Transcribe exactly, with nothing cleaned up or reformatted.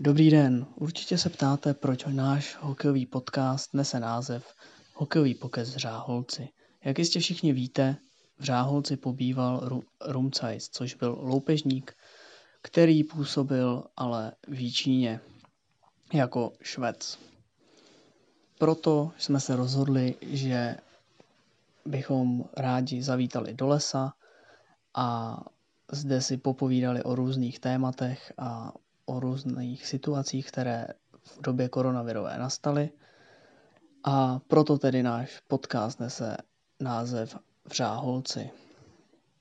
Dobrý den, určitě se ptáte, proč náš hokejový podcast nese název Hokejový pokec v Řáholci. Jak jistě všichni víte, v Řáholci pobýval Rumcajs, což byl loupežník, který působil ale v Číně jako Švec. Proto jsme se rozhodli, že bychom rádi zavítali do lesa a zde si popovídali o různých tématech a o různých situacích, které v době koronavirové nastaly. A proto tedy náš podcast nese název V Řáholci.